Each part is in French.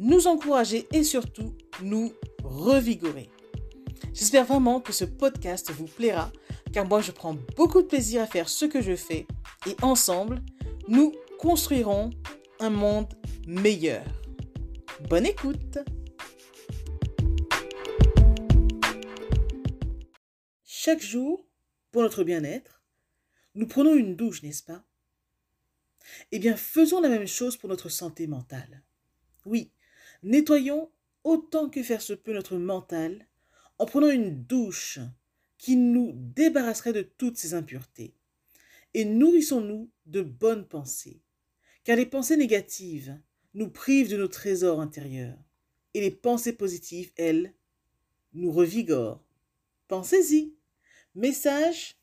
nous encourager et surtout nous revigorer. J'espère vraiment que ce podcast vous plaira, car moi je prends beaucoup de plaisir à faire ce que je fais et ensemble, nous construirons un monde meilleur. Bonne écoute! Chaque jour, pour notre bien-être, nous prenons une douche, n'est-ce pas? Eh bien, faisons la même chose pour notre santé mentale. Oui, nettoyons autant que faire se peut notre mental en prenant une douche qui nous débarrasserait de toutes ces impuretés. Et nourrissons-nous de bonnes pensées, car les pensées négatives nous privent de nos trésors intérieurs et les pensées positives, elles, nous revigorent. Pensez-y! Message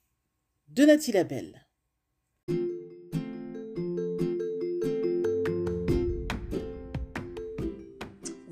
de Nathalie Labelle.